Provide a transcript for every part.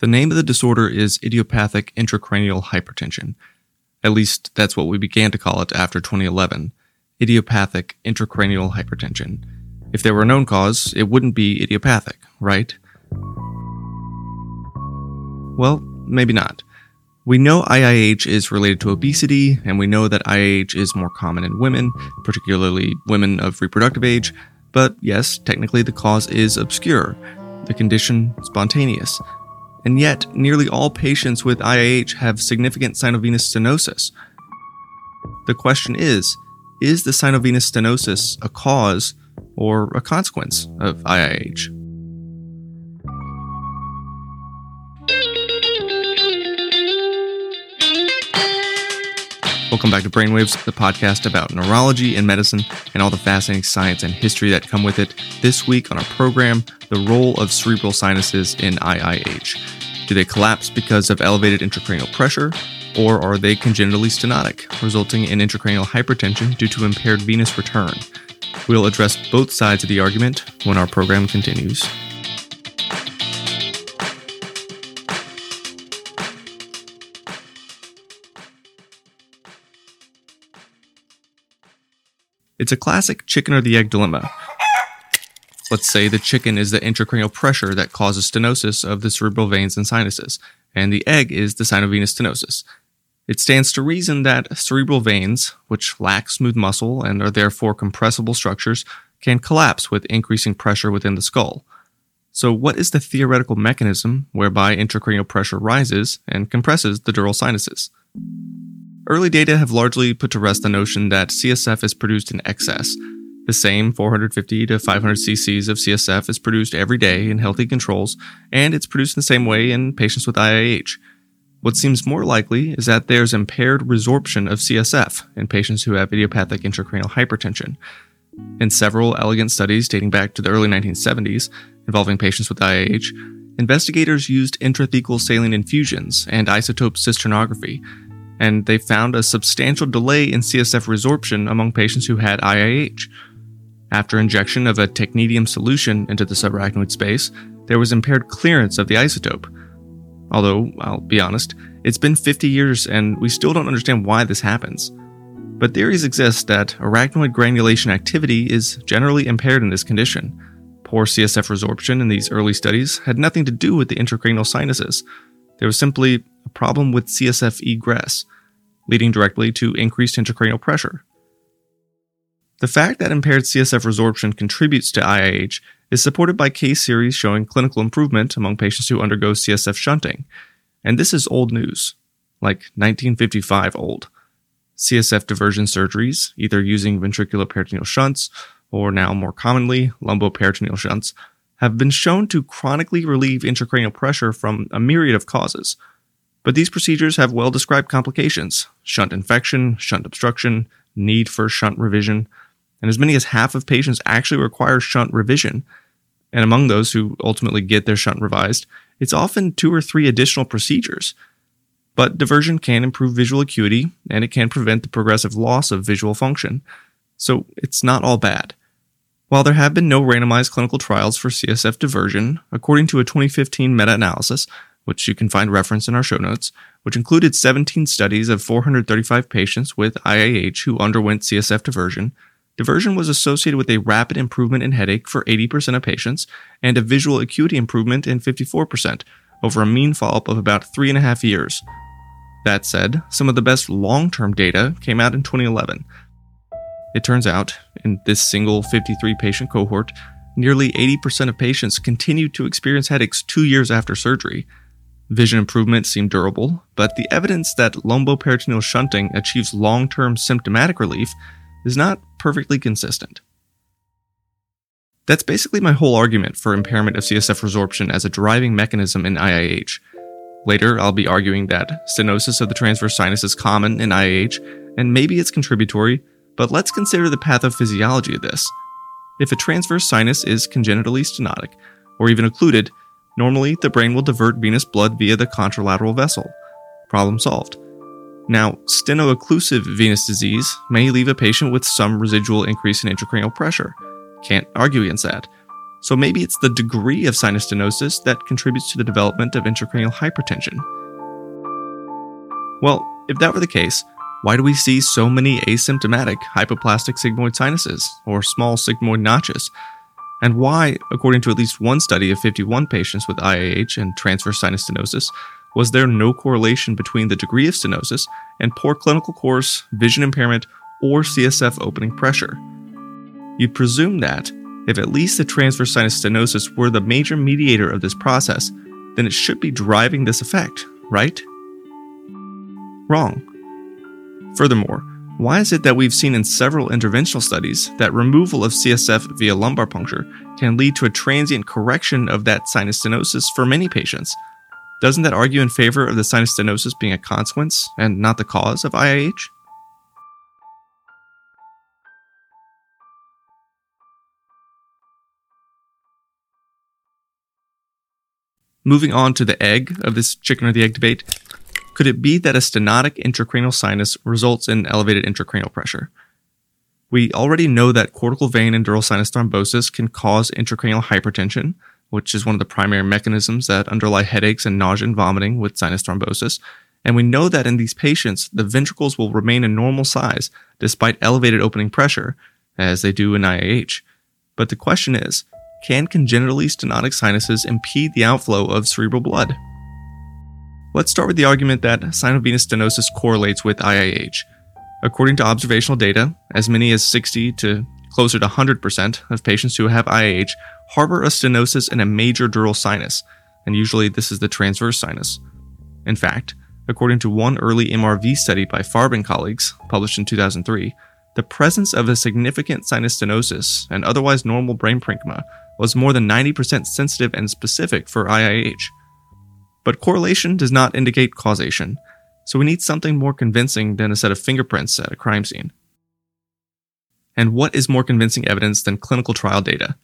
The name of the disorder is idiopathic intracranial hypertension. At least that's what we began to call it after 2011, idiopathic intracranial hypertension. If there were a known cause, it wouldn't be idiopathic, right? Well, maybe not. We know IIH is related to obesity, and we know that IIH is more common in women, particularly women of reproductive age, but yes, technically the cause is obscure, the condition spontaneous. And yet, nearly all patients with IIH have significant sinovenous stenosis. The question is the sinovenous stenosis a cause or a consequence of IIH? Welcome back to Brainwaves, the podcast about neurology and medicine and all the fascinating science and history that come with it. This week on our program, the role of cerebral sinuses in IIH. Do they collapse because of elevated intracranial pressure, or are they congenitally stenotic, resulting in intracranial hypertension due to impaired venous return? We'll address both sides of the argument when our program continues. It's a classic chicken or the egg dilemma. Let's say the chicken is the intracranial pressure that causes stenosis of the cerebral veins and sinuses, and the egg is the sinovenous stenosis. It stands to reason that cerebral veins, which lack smooth muscle and are therefore compressible structures, can collapse with increasing pressure within the skull. So what is the theoretical mechanism whereby intracranial pressure rises and compresses the dural sinuses? Early data have largely put to rest the notion that CSF is produced in excess. The same 450 to 500 cc's of CSF is produced every day in healthy controls, and it's produced in the same way in patients with IIH. What seems more likely is that there's impaired resorption of CSF in patients who have idiopathic intracranial hypertension. In several elegant studies dating back to the early 1970s involving patients with IIH, investigators used intrathecal saline infusions and isotope cisternography, and they found a substantial delay in CSF resorption among patients who had IIH. After injection of a technetium solution into the subarachnoid space, there was impaired clearance of the isotope. Although, I'll be honest, it's been 50 years and we still don't understand why this happens. But theories exist that arachnoid granulation activity is generally impaired in this condition. Poor CSF resorption in these early studies had nothing to do with the intracranial sinuses. There was simply a problem with CSF egress, leading directly to increased intracranial pressure. The fact that impaired CSF resorption contributes to IIH is supported by case series showing clinical improvement among patients who undergo CSF shunting. And this is old news, like 1955 old. CSF diversion surgeries, either using ventricular peritoneal shunts, or now more commonly, lumboperitoneal shunts, have been shown to chronically relieve intracranial pressure from a myriad of causes. But these procedures have well-described complications: shunt infection, shunt obstruction, need for shunt revision, and as many as half of patients actually require shunt revision. And among those who ultimately get their shunt revised, it's often 2 or 3 additional procedures. But diversion can improve visual acuity, and it can prevent the progressive loss of visual function. So it's not all bad. While there have been no randomized clinical trials for CSF diversion, according to a 2015 meta-analysis, which you can find reference in our show notes, which included 17 studies of 435 patients with IIH who underwent CSF diversion, diversion was associated with a rapid improvement in headache for 80% of patients and a visual acuity improvement in 54% over a mean follow-up of about 3.5 years. That said, some of the best long-term data came out in 2011. It turns out, in this single 53-patient cohort, nearly 80% of patients continued to experience headaches 2 years after surgery. Vision improvement seemed durable, but the evidence that lumboperitoneal shunting achieves long-term symptomatic relief is not perfectly consistent. That's basically my whole argument for impairment of CSF resorption as a driving mechanism in IIH. Later, I'll be arguing that stenosis of the transverse sinus is common in IIH, and maybe it's contributory, but let's consider the pathophysiology of this. If a transverse sinus is congenitally stenotic, or even occluded, normally, the brain will divert venous blood via the contralateral vessel. Problem solved. Now, steno-occlusive venous disease may leave a patient with some residual increase in intracranial pressure. Can't argue against that. So maybe it's the degree of sinus stenosis that contributes to the development of intracranial hypertension. Well, if that were the case, why do we see so many asymptomatic hypoplastic sigmoid sinuses, or small sigmoid notches? And why, according to at least one study of 51 patients with IAH and transverse sinus stenosis, was there no correlation between the degree of stenosis and poor clinical course, vision impairment, or CSF opening pressure? You'd presume that, if at least the transverse sinus stenosis were the major mediator of this process, then it should be driving this effect, right? Wrong. Furthermore, why is it that we've seen in several interventional studies that removal of CSF via lumbar puncture can lead to a transient correction of that sinus stenosis for many patients? Doesn't that argue in favor of the sinus stenosis being a consequence and not the cause of IIH? Moving on to the egg of this chicken or the egg debate, could it be that a stenotic intracranial sinus results in elevated intracranial pressure? We already know that cortical vein and dural sinus thrombosis can cause intracranial hypertension, which is one of the primary mechanisms that underlie headaches and nausea and vomiting with sinus thrombosis. And we know that in these patients, the ventricles will remain a normal size despite elevated opening pressure, as they do in IAH. But the question is, can congenitally stenotic sinuses impede the outflow of cerebral blood? Let's start with the argument that sinovenous stenosis correlates with IIH. According to observational data, as many as 60 to closer to 100% of patients who have IIH harbor a stenosis in a major dural sinus, and usually this is the transverse sinus. In fact, according to one early MRV study by Farb and colleagues, published in 2003, the presence of a significant sinus stenosis and otherwise normal brain parenchyma was more than 90% sensitive and specific for IIH. But correlation does not indicate causation, so we need something more convincing than a set of fingerprints at a crime scene. And what is more convincing evidence than clinical trial data?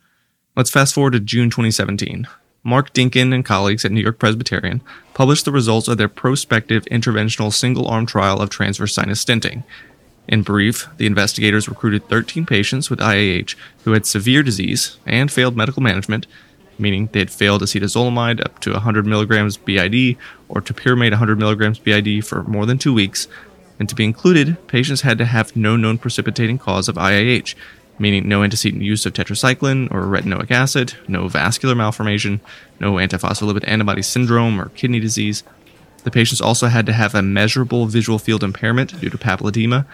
Let's fast forward to June 2017. Mark Dinkin and colleagues at New York Presbyterian published the results of their prospective interventional single-arm trial of transverse sinus stenting. In brief, the investigators recruited 13 patients with IAH who had severe disease and failed medical management, meaning they had failed acetazolamide up to 100 milligrams BID or topiramate 100 milligrams BID for more than 2 weeks, and to be included, patients had to have no known precipitating cause of IIH, meaning no antecedent use of tetracycline or retinoic acid, no vascular malformation, no antiphospholipid antibody syndrome or kidney disease. The patients also had to have a measurable visual field impairment due to papilledema.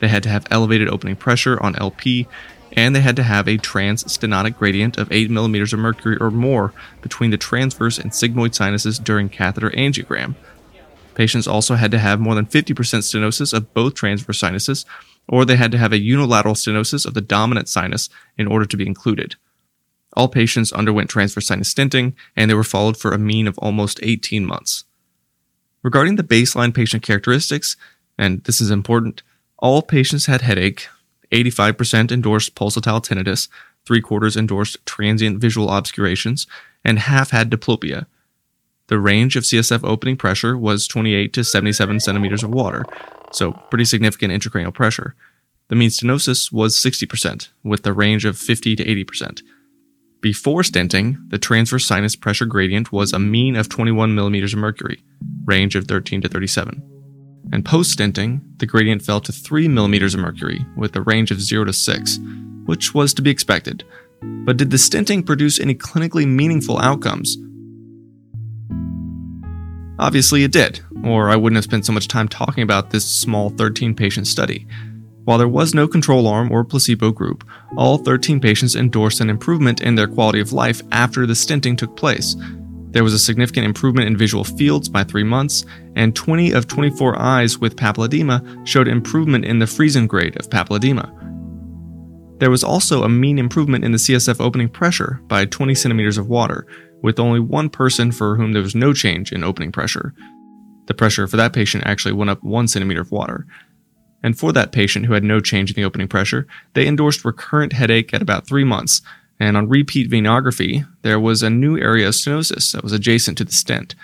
They had to have elevated opening pressure on LP, and they had to have a transstenotic gradient of 8 millimeters of mercury or more between the transverse and sigmoid sinuses during catheter angiogram. Patients also had to have more than 50% stenosis of both transverse sinuses, or they had to have a unilateral stenosis of the dominant sinus in order to be included. All patients underwent transverse sinus stenting, and they were followed for a mean of almost 18 months. Regarding the baseline patient characteristics, and this is important, all patients had headache, 85% endorsed pulsatile tinnitus, 3/4 endorsed transient visual obscurations, and half had diplopia. The range of CSF opening pressure was 28 to 77 centimeters of water, so pretty significant intracranial pressure. The mean stenosis was 60%, with a range of 50 to 80%. Before stenting, the transverse sinus pressure gradient was a mean of 21 millimeters of mercury, range of 13 to 37. And post-stenting, the gradient fell to 3 millimeters of mercury, with a range of 0 to 6, which was to be expected. But did the stenting produce any clinically meaningful outcomes? Obviously it did, or I wouldn't have spent so much time talking about this small 13-patient study. While there was no control arm or placebo group, all 13 patients endorsed an improvement in their quality of life after the stenting took place. There was a significant improvement in visual fields by 3 months, and 20 of 24 eyes with papilledema showed improvement in the Friesen grade of papilledema. There was also a mean improvement in the CSF opening pressure by 20 centimeters of water, with only one person for whom there was no change in opening pressure. The pressure for that patient actually went up 1 centimeter of water. And for that patient who had no change in the opening pressure, they endorsed recurrent headache at about 3 months, and on repeat venography, there was a new area of stenosis that was adjacent to the stent.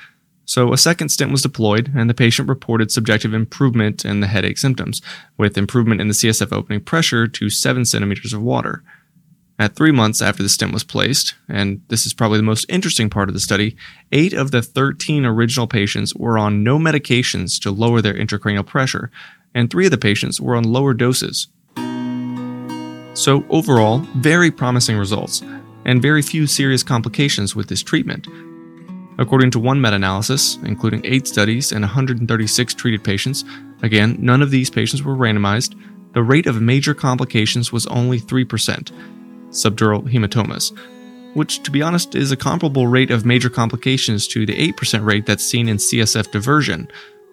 So a second stent was deployed, and the patient reported subjective improvement in the headache symptoms, with improvement in the CSF opening pressure to 7 centimeters of water. At 3 months after the stent was placed, and this is probably the most interesting part of the study, 8 of the 13 original patients were on no medications to lower their intracranial pressure, and 3 of the patients were on lower doses. So overall, very promising results, and very few serious complications with this treatment. According to one meta-analysis, including 8 studies and 136 treated patients, again, none of these patients were randomized, the rate of major complications was only 3%. Subdural hematomas, which to be honest is a comparable rate of major complications to the 8% rate that's seen in CSF diversion,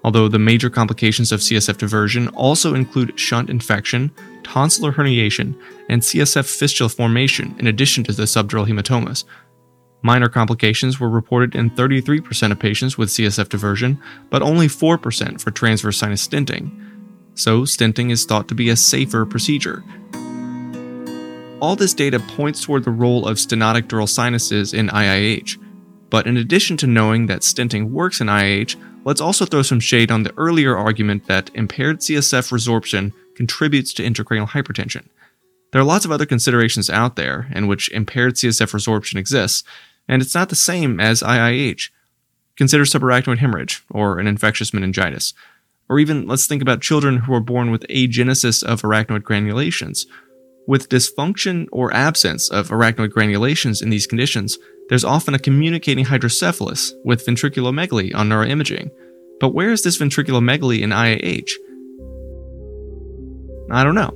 although the major complications of CSF diversion also include shunt infection, tonsillar herniation, and CSF fistula formation in addition to the subdural hematomas. Minor complications were reported in 33% of patients with CSF diversion, but only 4% for transverse sinus stenting. So stenting is thought to be a safer procedure. All this data points toward the role of stenotic dural sinuses in IIH. But in addition to knowing that stenting works in IIH, let's also throw some shade on the earlier argument that impaired CSF resorption contributes to intracranial hypertension. There are lots of other considerations out there in which impaired CSF resorption exists, and it's not the same as IIH. Consider subarachnoid hemorrhage, or an infectious meningitis. Or even, let's think about children who are born with agenesis of arachnoid granulations. With dysfunction or absence of arachnoid granulations in these conditions, there's often a communicating hydrocephalus with ventriculomegaly on neuroimaging. But where is this ventriculomegaly in IIH? I don't know.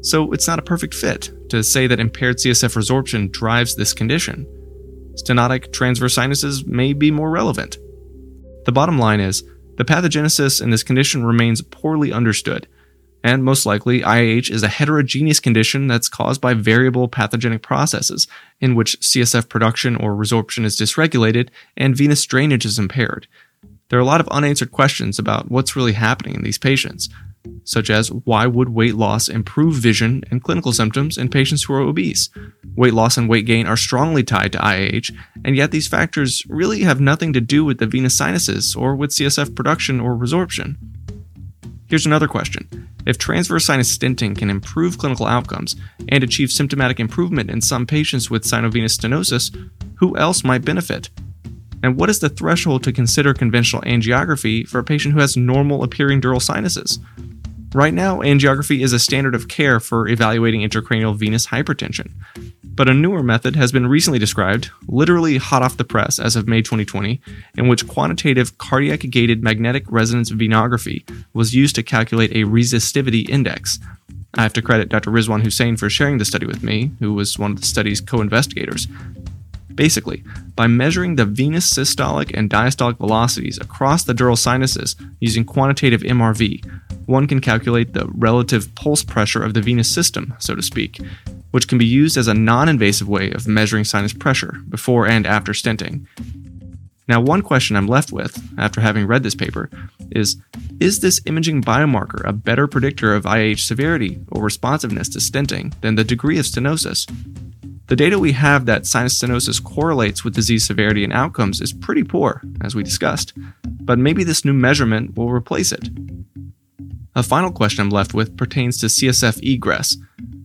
So it's not a perfect fit to say that impaired CSF resorption drives this condition. Stenotic transverse sinuses may be more relevant. The bottom line is, the pathogenesis in this condition remains poorly understood. And most likely, IIH is a heterogeneous condition that's caused by variable pathogenic processes, in which CSF production or resorption is dysregulated and venous drainage is impaired. There are a lot of unanswered questions about what's really happening in these patients, such as why would weight loss improve vision and clinical symptoms in patients who are obese? Weight loss and weight gain are strongly tied to IIH, and yet these factors really have nothing to do with the venous sinuses or with CSF production or resorption. Here's another question. If transverse sinus stenting can improve clinical outcomes and achieve symptomatic improvement in some patients with sinovenous stenosis, who else might benefit? And what is the threshold to consider conventional angiography for a patient who has normal-appearing dural sinuses? Right now, angiography is a standard of care for evaluating intracranial venous hypertension. But a newer method has been recently described, literally hot off the press as of May 2020, in which quantitative cardiac-gated magnetic resonance venography was used to calculate a resistivity index. I have to credit Dr. Rizwan Hussain for sharing the study with me, who was one of the study's co-investigators. Basically, by measuring the venous systolic and diastolic velocities across the dural sinuses using quantitative MRV, one can calculate the relative pulse pressure of the venous system, so to speak, which can be used as a non-invasive way of measuring sinus pressure before and after stenting. Now, one question I'm left with, after having read this paper, is this imaging biomarker a better predictor of IIH severity or responsiveness to stenting than the degree of stenosis? The data we have that sinus stenosis correlates with disease severity and outcomes is pretty poor, as we discussed, but maybe this new measurement will replace it. A final question I'm left with pertains to CSF egress.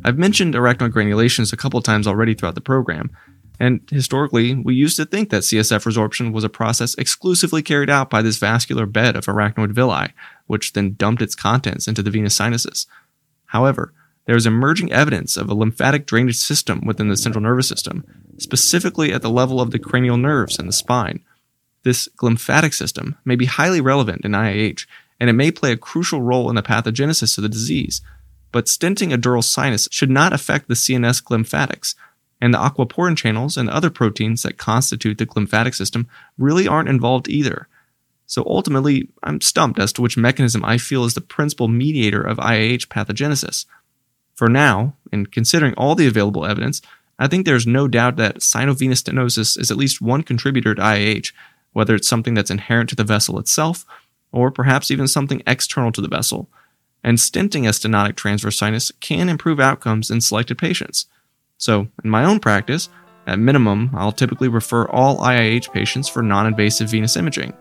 I've mentioned arachnoid granulations a couple times already throughout the program, and historically, we used to think that CSF resorption was a process exclusively carried out by this vascular bed of arachnoid villi, which then dumped its contents into the venous sinuses. However, there is emerging evidence of a lymphatic drainage system within the central nervous system, specifically at the level of the cranial nerves and the spine. This glymphatic system may be highly relevant in IIH, and it may play a crucial role in the pathogenesis of the disease. But stenting a dural sinus should not affect the CNS glymphatics, and the aquaporin channels and other proteins that constitute the glymphatic system really aren't involved either. So ultimately, I'm stumped as to which mechanism I feel is the principal mediator of IIH pathogenesis. For now, and considering all the available evidence, I think there's no doubt that sinovenous stenosis is at least one contributor to IIH, whether it's something that's inherent to the vessel itself, or perhaps even something external to the vessel, and stenting a stenotic transverse sinus can improve outcomes in selected patients. So, in my own practice, at minimum, I'll typically refer all IIH patients for non-invasive venous imaging,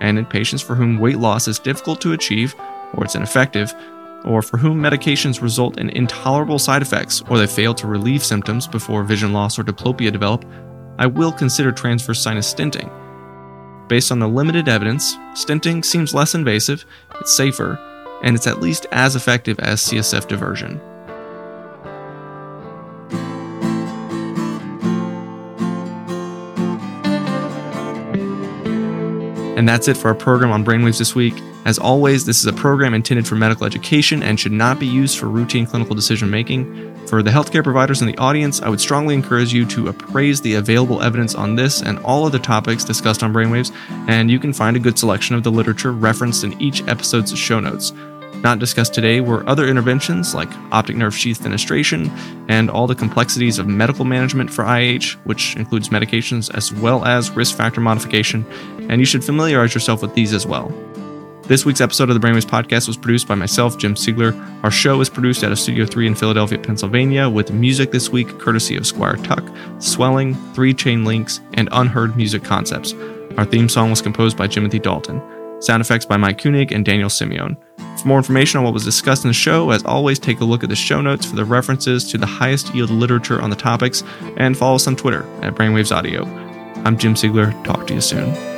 and in patients for whom weight loss is difficult to achieve, or it's ineffective, or for whom medications result in intolerable side effects or they fail to relieve symptoms before vision loss or diplopia develop, I will consider transverse sinus stenting. Based on the limited evidence, stenting seems less invasive, it's safer, and it's at least as effective as CSF diversion. And that's it for our program on Brainwaves this week. As always, this is a program intended for medical education and should not be used for routine clinical decision-making. For the healthcare providers in the audience, I would strongly encourage you to appraise the available evidence on this and all other topics discussed on Brainwaves, and you can find a good selection of the literature referenced in each episode's show notes. Not discussed today were other interventions like optic nerve sheath fenestration and all the complexities of medical management for IH, which includes medications as well as risk factor modification, and you should familiarize yourself with these as well. This week's episode of the Brainwaves Podcast was produced by myself, Jim Siegler. Our show is produced out of Studio 3 in Philadelphia, Pennsylvania, with music this week courtesy of Squire Tuck, Swelling, Three Chain Links, and Unheard Music Concepts. Our theme song was composed by Timothy Dalton. Sound effects by Mike Koenig and Daniel Simeon. For more information on what was discussed in the show, as always, take a look at the show notes for the references to the highest yield literature on the topics, and follow us on Twitter at Brainwaves Audio. I'm Jim Siegler. Talk to you soon.